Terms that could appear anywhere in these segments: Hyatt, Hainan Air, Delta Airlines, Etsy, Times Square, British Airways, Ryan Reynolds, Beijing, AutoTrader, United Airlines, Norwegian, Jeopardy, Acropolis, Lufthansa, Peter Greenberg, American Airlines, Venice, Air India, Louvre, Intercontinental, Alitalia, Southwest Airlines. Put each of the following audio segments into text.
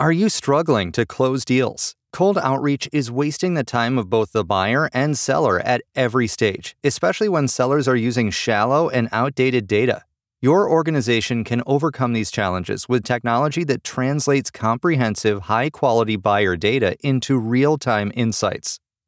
Are you struggling to close deals? Cold outreach is wasting the time of both the buyer and seller at every stage, especially when sellers are using shallow and outdated data. Your organization can overcome these challenges with technology that translates comprehensive, high-quality buyer data into real-time insights.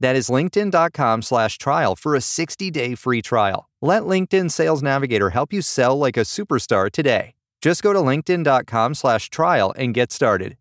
That is linkedin.com/trial for a 60-day free trial. Let LinkedIn Sales Navigator help you sell like a superstar today. Just go to linkedin.com/trial and get started.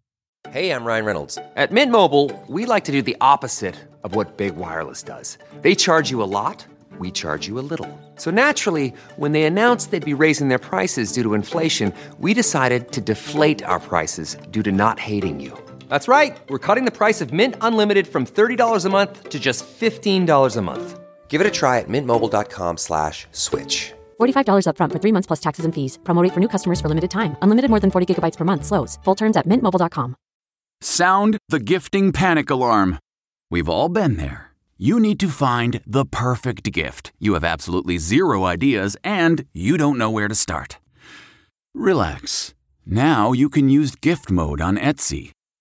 Hey, I'm Ryan Reynolds. At Mint Mobile, we like to do the opposite of what Big Wireless does. They charge you a lot. We charge you a little. So naturally, when they announced they'd be raising their prices due to inflation, we decided to deflate our prices due to not hating you. That's right. We're cutting the price of Mint Unlimited from $30 a month to just $15 a month. Give it a try at mintmobile.com/switch. $45 up front for 3 months plus taxes and fees. Promo rate for new customers for limited time. Unlimited more than 40 gigabytes per month slows. Full terms at mintmobile.com. Sound the gifting panic alarm. We've all been there. You need to find the perfect gift. You have absolutely zero ideas, and you don't know where to start. Relax. Now you can use gift mode on Etsy.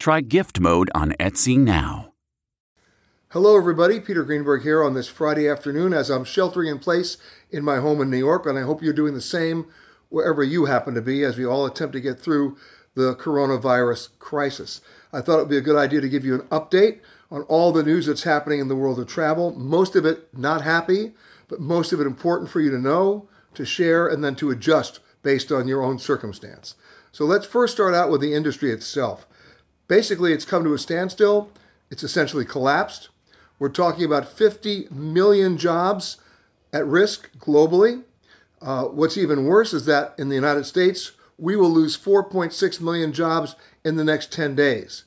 Try gift mode on Etsy now. Hello everybody, Peter Greenberg here on this Friday afternoon as I'm sheltering in place in my home in New York, and I hope you're doing the same wherever you happen to be as we all attempt to get through the coronavirus crisis. I thought it would be a good idea to give you an update on all the news that's happening in the world of travel. Most of it not happy, but most of it important for you to know, to share, and then to adjust based on your own circumstance. So let's first start out with the industry itself. Basically, it's come to a standstill. It's essentially collapsed. We're talking about 50 million jobs at risk globally. What's even worse is that in the United States, we will lose 4.6 million jobs in the next 10 days.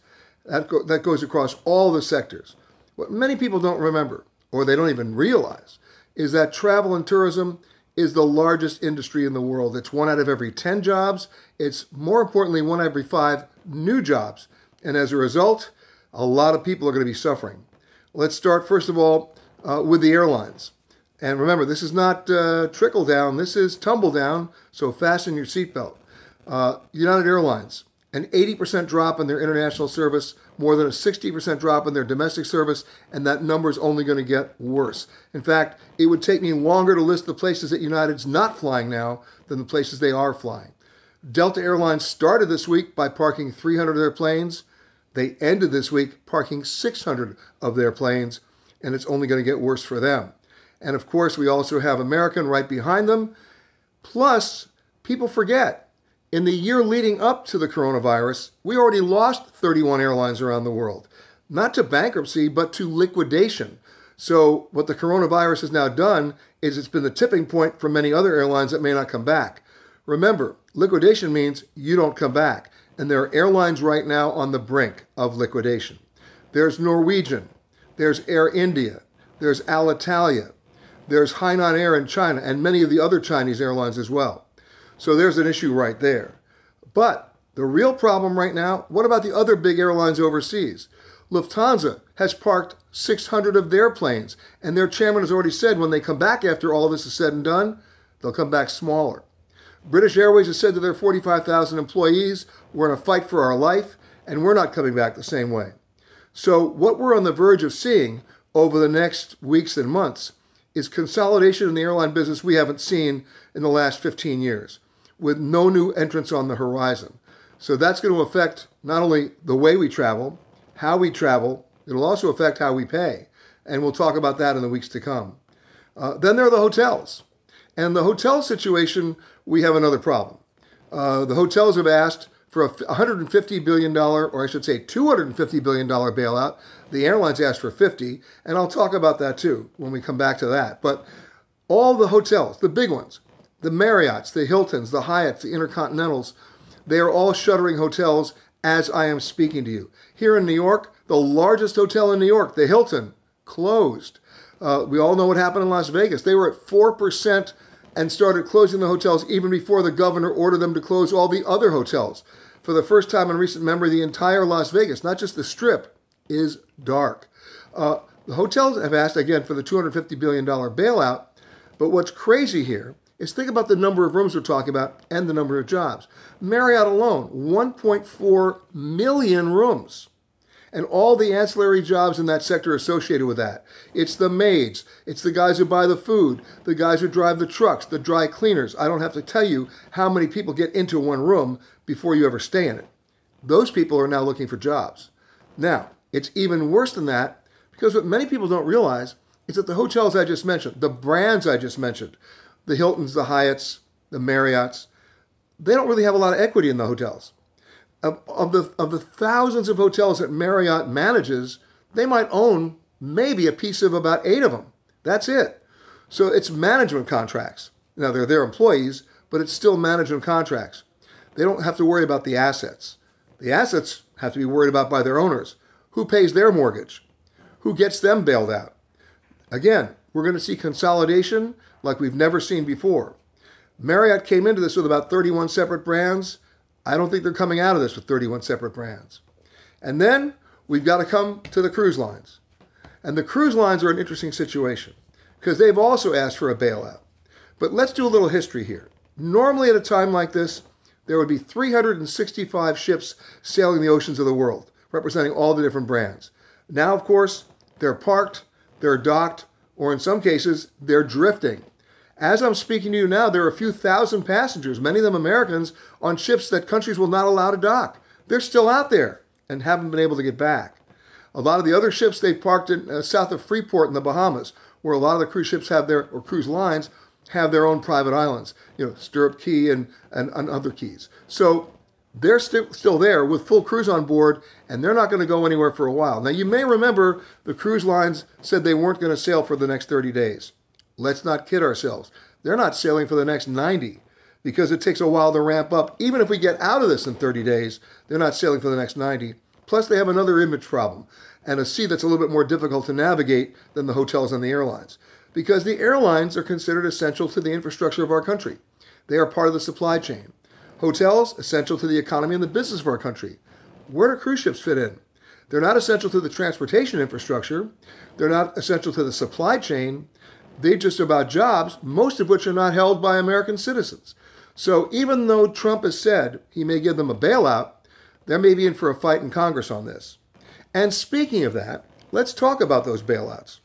That goes across all the sectors. What many people don't remember, or they don't even realize, is that travel and tourism is the largest industry in the world. It's 1 out of every 10 jobs. It's more importantly, 1 out of every 5 new jobs. And as a result, a lot of people are going to be suffering. Let's start, first of all, with the airlines. And remember, this is not trickle down. This is tumble down. So fasten your seatbelt. United Airlines, an 80% drop in their international service, more than a 60% drop in their domestic service, and that number is only going to get worse. In fact, it would take me longer to list the places that United's not flying now than the places they are flying. Delta Airlines started this week by parking 300 of their planes. They ended this week parking 600 of their planes, and it's only going to get worse for them. And of course, we also have American right behind them. Plus, people forget. In the year leading up to the coronavirus, we already lost 31 airlines around the world, not to bankruptcy, but to liquidation. So what the coronavirus has now done is it's been the tipping point for many other airlines that may not come back. Remember, liquidation means you don't come back. And there are airlines right now on the brink of liquidation. There's Norwegian. There's Air India. There's Alitalia. There's Hainan Air in China and many of the other Chinese airlines as well. So there's an issue right there. But the real problem right now, what about the other big airlines overseas? Lufthansa has parked 600 of their planes, and their chairman has already said when they come back after all this is said and done, they'll come back smaller. British Airways has said to their 45,000 employees, we're in a fight for our life, and we're not coming back the same way. So what we're on the verge of seeing over the next weeks and months is consolidation in the airline business we haven't seen in the last 15 years, with no new entrants on the horizon. So that's going to affect not only the way we travel, how we travel, it'll also affect how we pay. And we'll talk about that in the weeks to come. Then there are the hotels. And the hotel situation, we have another problem. The hotels have asked for a $150 billion, or I should say $250 billion bailout. The airlines asked for 50, and I'll talk about that too when we come back to that. But all the hotels, the big ones, the Marriotts, the Hiltons, the Hyatts, the Intercontinentals, they are all shuttering hotels as I am speaking to you. Here in New York, the largest hotel in New York, the Hilton, closed. We all know what happened in Las Vegas. They were at 4% and started closing the hotels even before the governor ordered them to close all the other hotels. For the first time in recent memory, the entire Las Vegas, not just the Strip, is dark. The hotels have asked, again, for the $250 billion bailout. But what's crazy here is think about the number of rooms we're talking about and the number of jobs. Marriott alone, 1.4 million rooms. And all the ancillary jobs in that sector associated with that. It's the maids, it's the guys who buy the food, the guys who drive the trucks, the dry cleaners. I don't have to tell you how many people get into one room before you ever stay in it. Those people are now looking for jobs. Now, it's even worse than that, because what many people don't realize is that the hotels I just mentioned, the brands I just mentioned, the Hiltons, the Hyatts, the Marriotts, they don't really have a lot of equity in the hotels. Of the thousands of hotels that Marriott manages, they might own maybe a piece of about 8 of them. That's it. So it's management contracts. Now, they're their employees, but it's still management contracts. They don't have to worry about the assets. The assets have to be worried about by their owners. Who pays their mortgage? Who gets them bailed out? Again, we're going to see consolidation like we've never seen before. Marriott came into this with about 31 separate brands. I don't think they're coming out of this with 31 separate brands. And then we've got to come to the cruise lines. And the cruise lines are an interesting situation because they've also asked for a bailout. But let's do a little history here. Normally at a time like this, there would be 365 ships sailing the oceans of the world, representing all the different brands. Now, of course, they're parked, they're docked, or in some cases, they're drifting. As I'm speaking to you now, there are a few thousand passengers, many of them Americans, on ships that countries will not allow to dock. They're still out there and haven't been able to get back. A lot of the other ships they've parked in south of Freeport in the Bahamas, where a lot of the cruise ships have their, or cruise lines, have their own private islands, you know, Stirrup Key and other keys. So they're still there with full crews on board, and they're not going to go anywhere for a while. Now, you may remember the cruise lines said they weren't going to sail for the next 30 days. Let's not kid ourselves. They're not sailing for the next 90 because it takes a while to ramp up. Even if we get out of this in 30 days, they're not sailing for the next 90. Plus, they have another image problem and a sea that's a little bit more difficult to navigate than the hotels and the airlines, because the airlines are considered essential to the infrastructure of our country. They are part of the supply chain. Hotels, essential to the economy and the business of our country. Where do cruise ships fit in? They're not essential to the transportation infrastructure. They're not essential to the supply chain. They're just about jobs, most of which are not held by American citizens. So even though Trump has said he may give them a bailout, they may be in for a fight in Congress on this. And speaking of that, let's talk about those bailouts.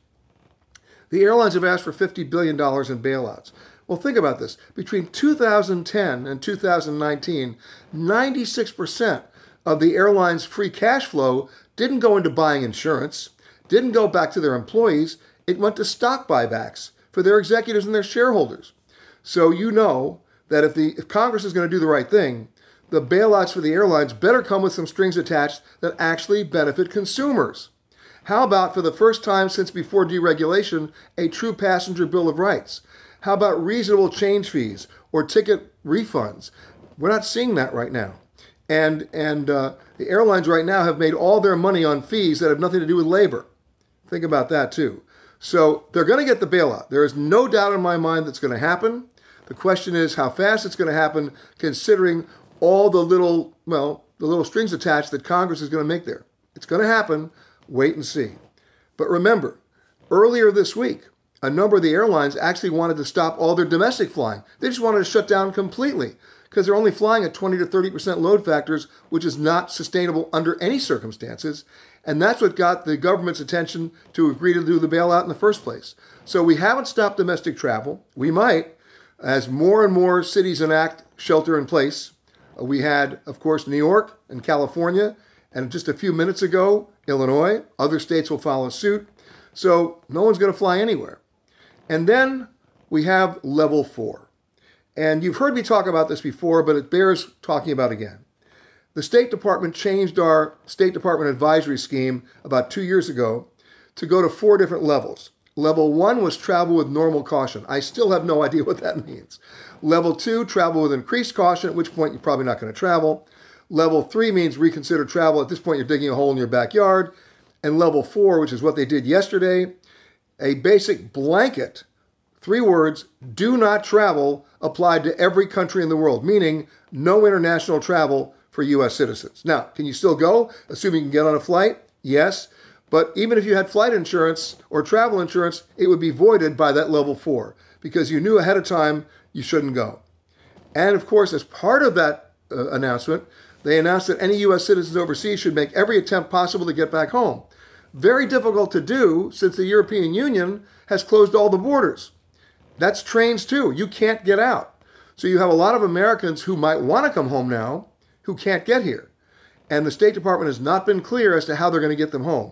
The airlines have asked for $50 billion in bailouts. Well, think about this. Between 2010 and 2019, 96% of the airlines' free cash flow didn't go into buying insurance, didn't go back to their employees. It went to stock buybacks for their executives and their shareholders. So you know that if Congress is going to do the right thing, the bailouts for the airlines better come with some strings attached that actually benefit consumers. How about, for the first time since before deregulation, a true passenger bill of rights? How about reasonable change fees or ticket refunds? We're not seeing that right now. And the airlines right now have made all their money on fees that have nothing to do with labor. Think about that too. So they're going to get the bailout. There is no doubt in my mind that's going to happen. The question is how fast it's going to happen, considering all the little strings attached that Congress is going to make there. It's going to happen. Wait and see. But remember, earlier this week, a number of the airlines actually wanted to stop all their domestic flying. They just wanted to shut down completely because they're only flying at 20 to 30% load factors, which is not sustainable under any circumstances. And that's what got the government's attention to agree to do the bailout in the first place. So we haven't stopped domestic travel. We might, as more and more cities enact shelter in place. We had, of course, New York and California, and just a few minutes ago, Illinois. Other states will follow suit. So no one's going to fly anywhere. And then we have level four. And you've heard me talk about this before, but it bears talking about again. The State Department changed our State Department advisory scheme about 2 years ago to go to four different levels. Level one was travel with normal caution. I still have no idea what that means. Level two, travel with increased caution, at which point you're probably not going to travel. Level three means reconsider travel. At this point, you're digging a hole in your backyard. And level four, which is what they did yesterday, a basic blanket, 3 words, do not travel, applied to every country in the world, meaning no international travel for U.S. citizens. Now, can you still go, assuming you can get on a flight? Yes. But even if you had flight insurance or travel insurance, it would be voided by that level four because you knew ahead of time you shouldn't go. And of course, as part of that announcement, they announced that any U.S. citizens overseas should make every attempt possible to get back home. Very difficult to do since the European Union has closed all the borders. That's trains too. You can't get out. So you have a lot of Americans who might want to come home now who can't get here. And the State Department has not been clear as to how they're going to get them home.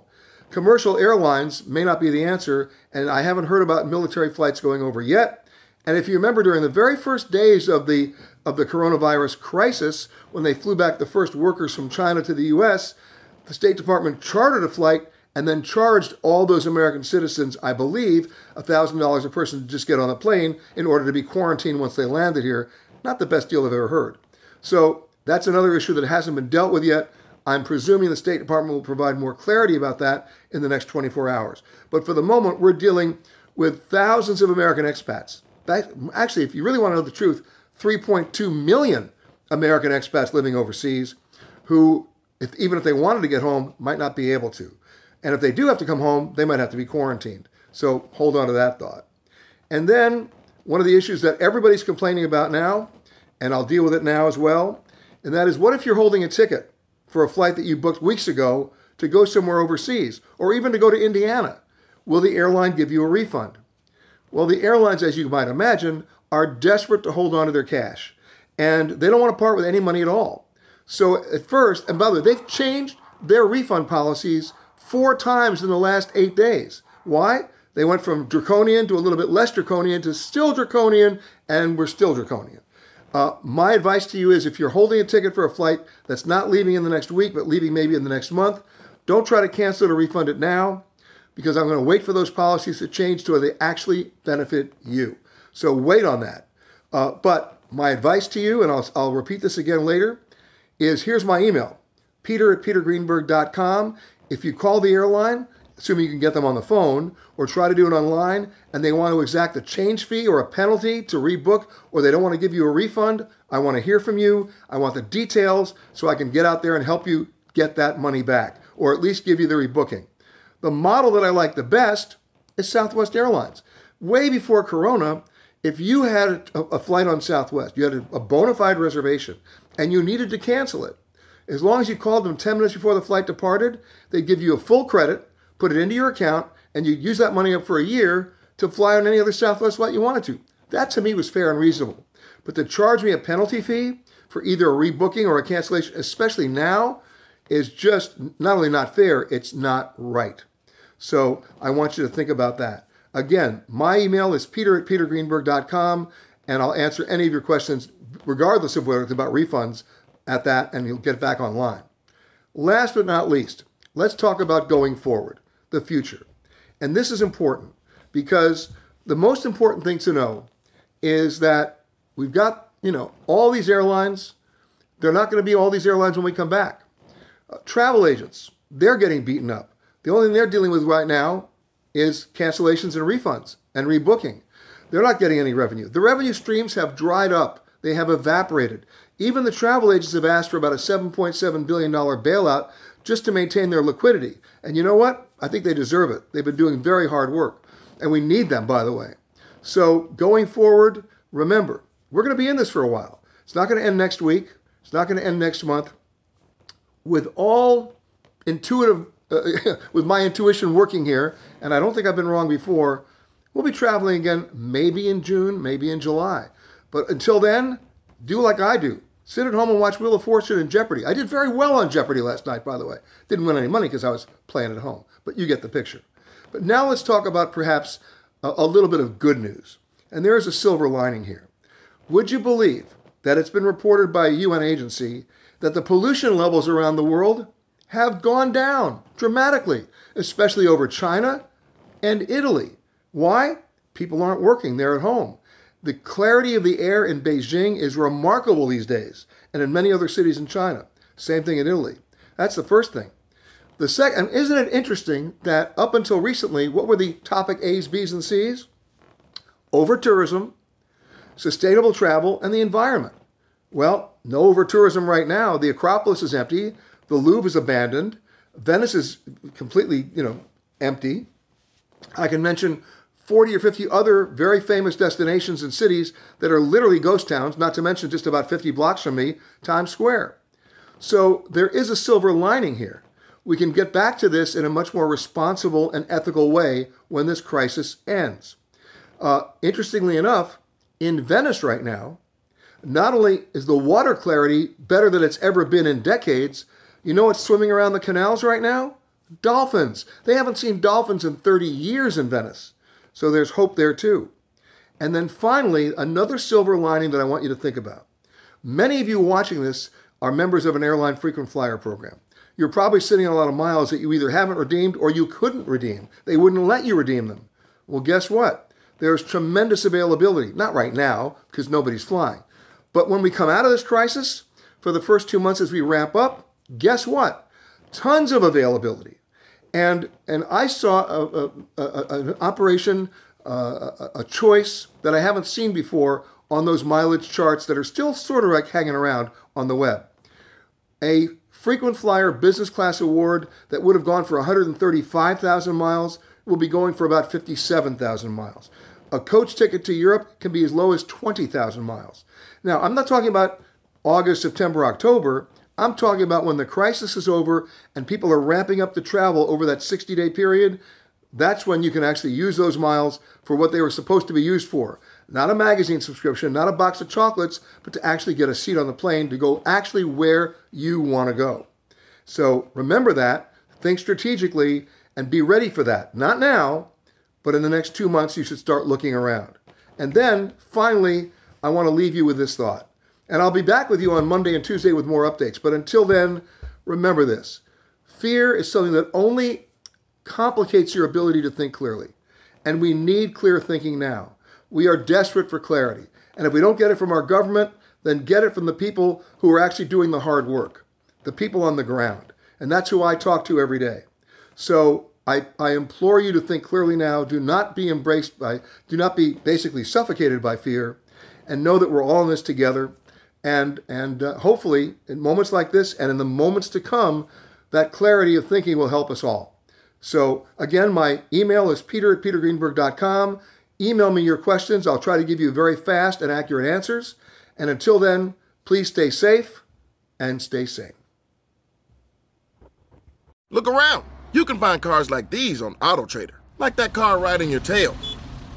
Commercial airlines may not be the answer, and I haven't heard about military flights going over yet. And if you remember, during the very first days of the coronavirus crisis, when they flew back the first workers from China to the U.S., the State Department chartered a flight and then charged all those American citizens, I believe, $1,000 a person to just get on a plane in order to be quarantined once they landed here. Not the best deal I've ever heard. So that's another issue that hasn't been dealt with yet. I'm presuming the State Department will provide more clarity about that in the next 24 hours. But for the moment, we're dealing with thousands of American expats. Actually, if you really want to know the truth, 3.2 million American expats living overseas who, even if they wanted to get home, might not be able to. And if they do have to come home, they might have to be quarantined. So hold on to that thought. And then one of the issues that everybody's complaining about now, and I'll deal with it now as well, and that is what if you're holding a ticket for a flight that you booked weeks ago to go somewhere overseas, or even to go to Indiana? Will the airline give you a refund? Well, the airlines, as you might imagine, are desperate to hold on to their cash, and they don't want to part with any money at all. So at first, and by the way, they've changed their refund policies 4 times in the last 8 days. Why? They went from draconian to a little bit less draconian to still draconian, and we're still draconian. My advice to you is if you're holding a ticket for a flight that's not leaving in the next week, but leaving maybe in the next month, don't try to cancel it or refund it now, because I'm going to wait for those policies to change to where they actually benefit you. So wait on that. But my advice to you, and I'll repeat this again later, is here's my email, peter@petergreenberg.com. If you call the airline, assuming you can get them on the phone, or try to do it online, and they want to exact a change fee or a penalty to rebook, or they don't want to give you a refund, I want to hear from you. I want the details so I can get out there and help you get that money back, or at least give you the rebooking. The model that I like the best is Southwest Airlines. Way before Corona, if you had a flight on Southwest, you had a bona fide reservation, and you needed to cancel it, as long as you called them 10 minutes before the flight departed, they'd give you a full credit, put it into your account, and you use that money up for a year to fly on any other Southwest flight you wanted to. That, to me, was fair and reasonable. But to charge me a penalty fee for either a rebooking or a cancellation, especially now, is just not only not fair, it's not right. So I want you to think about that. Again, my email is peter@petergreenberg.com, and I'll answer any of your questions, regardless of whether it's about refunds, at that, and you'll get back online. Last but not least, let's talk about going forward, the future. And this is important because the most important thing to know is that we've got, all these airlines. They're not going to be all these airlines when we come back. Travel agents, they're getting beaten up. The only thing they're dealing with right now is cancellations and refunds and rebooking. They're not getting any revenue. The revenue streams have dried up. They have evaporated. Even the travel agents have asked for about a $7.7 billion bailout just to maintain their liquidity. And you know what? I think they deserve it. They've been doing very hard work. And we need them, by the way. So going forward, remember, we're going to be in this for a while. It's not going to end next week. It's not going to end next month. With all intuitive, with my intuition working here, and I don't think I've been wrong before, we'll be traveling again maybe in June, maybe in July. But until then, do like I do. Sit at home and watch Wheel of Fortune and Jeopardy. I did very well on Jeopardy last night, by the way. Didn't win any money because I was playing at home, but you get the picture. But now let's talk about perhaps a little bit of good news. And there is a silver lining here. Would you believe that it's been reported by a UN agency that the pollution levels around the world have gone down dramatically, especially over China and Italy? Why? People aren't working. They're at home. The clarity of the air in Beijing is remarkable these days, and in many other cities in China. Same thing in Italy. That's the first thing. The second, isn't it interesting that up until recently, what were the topic A's, B's, and C's? Over-tourism, sustainable travel, and the environment. Well, no over-tourism right now. The Acropolis is empty. The Louvre is abandoned. Venice is completely, empty. I can mention 40 or 50 other very famous destinations and cities that are literally ghost towns, not to mention just about 50 blocks from me, Times Square. So there is a silver lining here. We can get back to this in a much more responsible and ethical way when this crisis ends. Interestingly enough, in Venice right now, not only is the water clarity better than it's ever been in decades, you know what's swimming around the canals right now? Dolphins. They haven't seen dolphins in 30 years in Venice. So there's hope there too. And then finally, another silver lining that I want you to think about. Many of you watching this are members of an airline frequent flyer program. You're probably sitting on a lot of miles that you either haven't redeemed or you couldn't redeem. They wouldn't let you redeem them. Well, guess what? There's tremendous availability. Not right now, because nobody's flying. But when we come out of this crisis, for the first 2 months as we ramp up, guess what? Tons of availability. And I saw an operation, a choice that I haven't seen before on those mileage charts that are still sort of like hanging around on the web. A frequent flyer business class award that would have gone for 135,000 miles will be going for about 57,000 miles. A coach ticket to Europe can be as low as 20,000 miles. Now, I'm not talking about August, September, October. I'm talking about when the crisis is over and people are ramping up the travel over that 60-day period. That's when you can actually use those miles for what they were supposed to be used for. Not a magazine subscription, not a box of chocolates, but to actually get a seat on the plane to go actually where you want to go. So remember that, think strategically, and be ready for that. Not now, but in the next 2 months, you should start looking around. And then, finally, I want to leave you with this thought. And I'll be back with you on Monday and Tuesday with more updates. But until then, remember this. Fear is something that only complicates your ability to think clearly. And we need clear thinking now. We are desperate for clarity. And if we don't get it from our government, then get it from the people who are actually doing the hard work, the people on the ground. And that's who I talk to every day. So I implore you to think clearly now. Do not be basically suffocated by fear, and know that we're all in this together. And hopefully in moments like this and in the moments to come, that clarity of thinking will help us all. So again, my email is peter@petergreenberg.com. Email me your questions. I'll try to give you very fast and accurate answers. And until then, please stay safe and stay sane. Look around. You can find cars like these on AutoTrader, like that car riding your tail.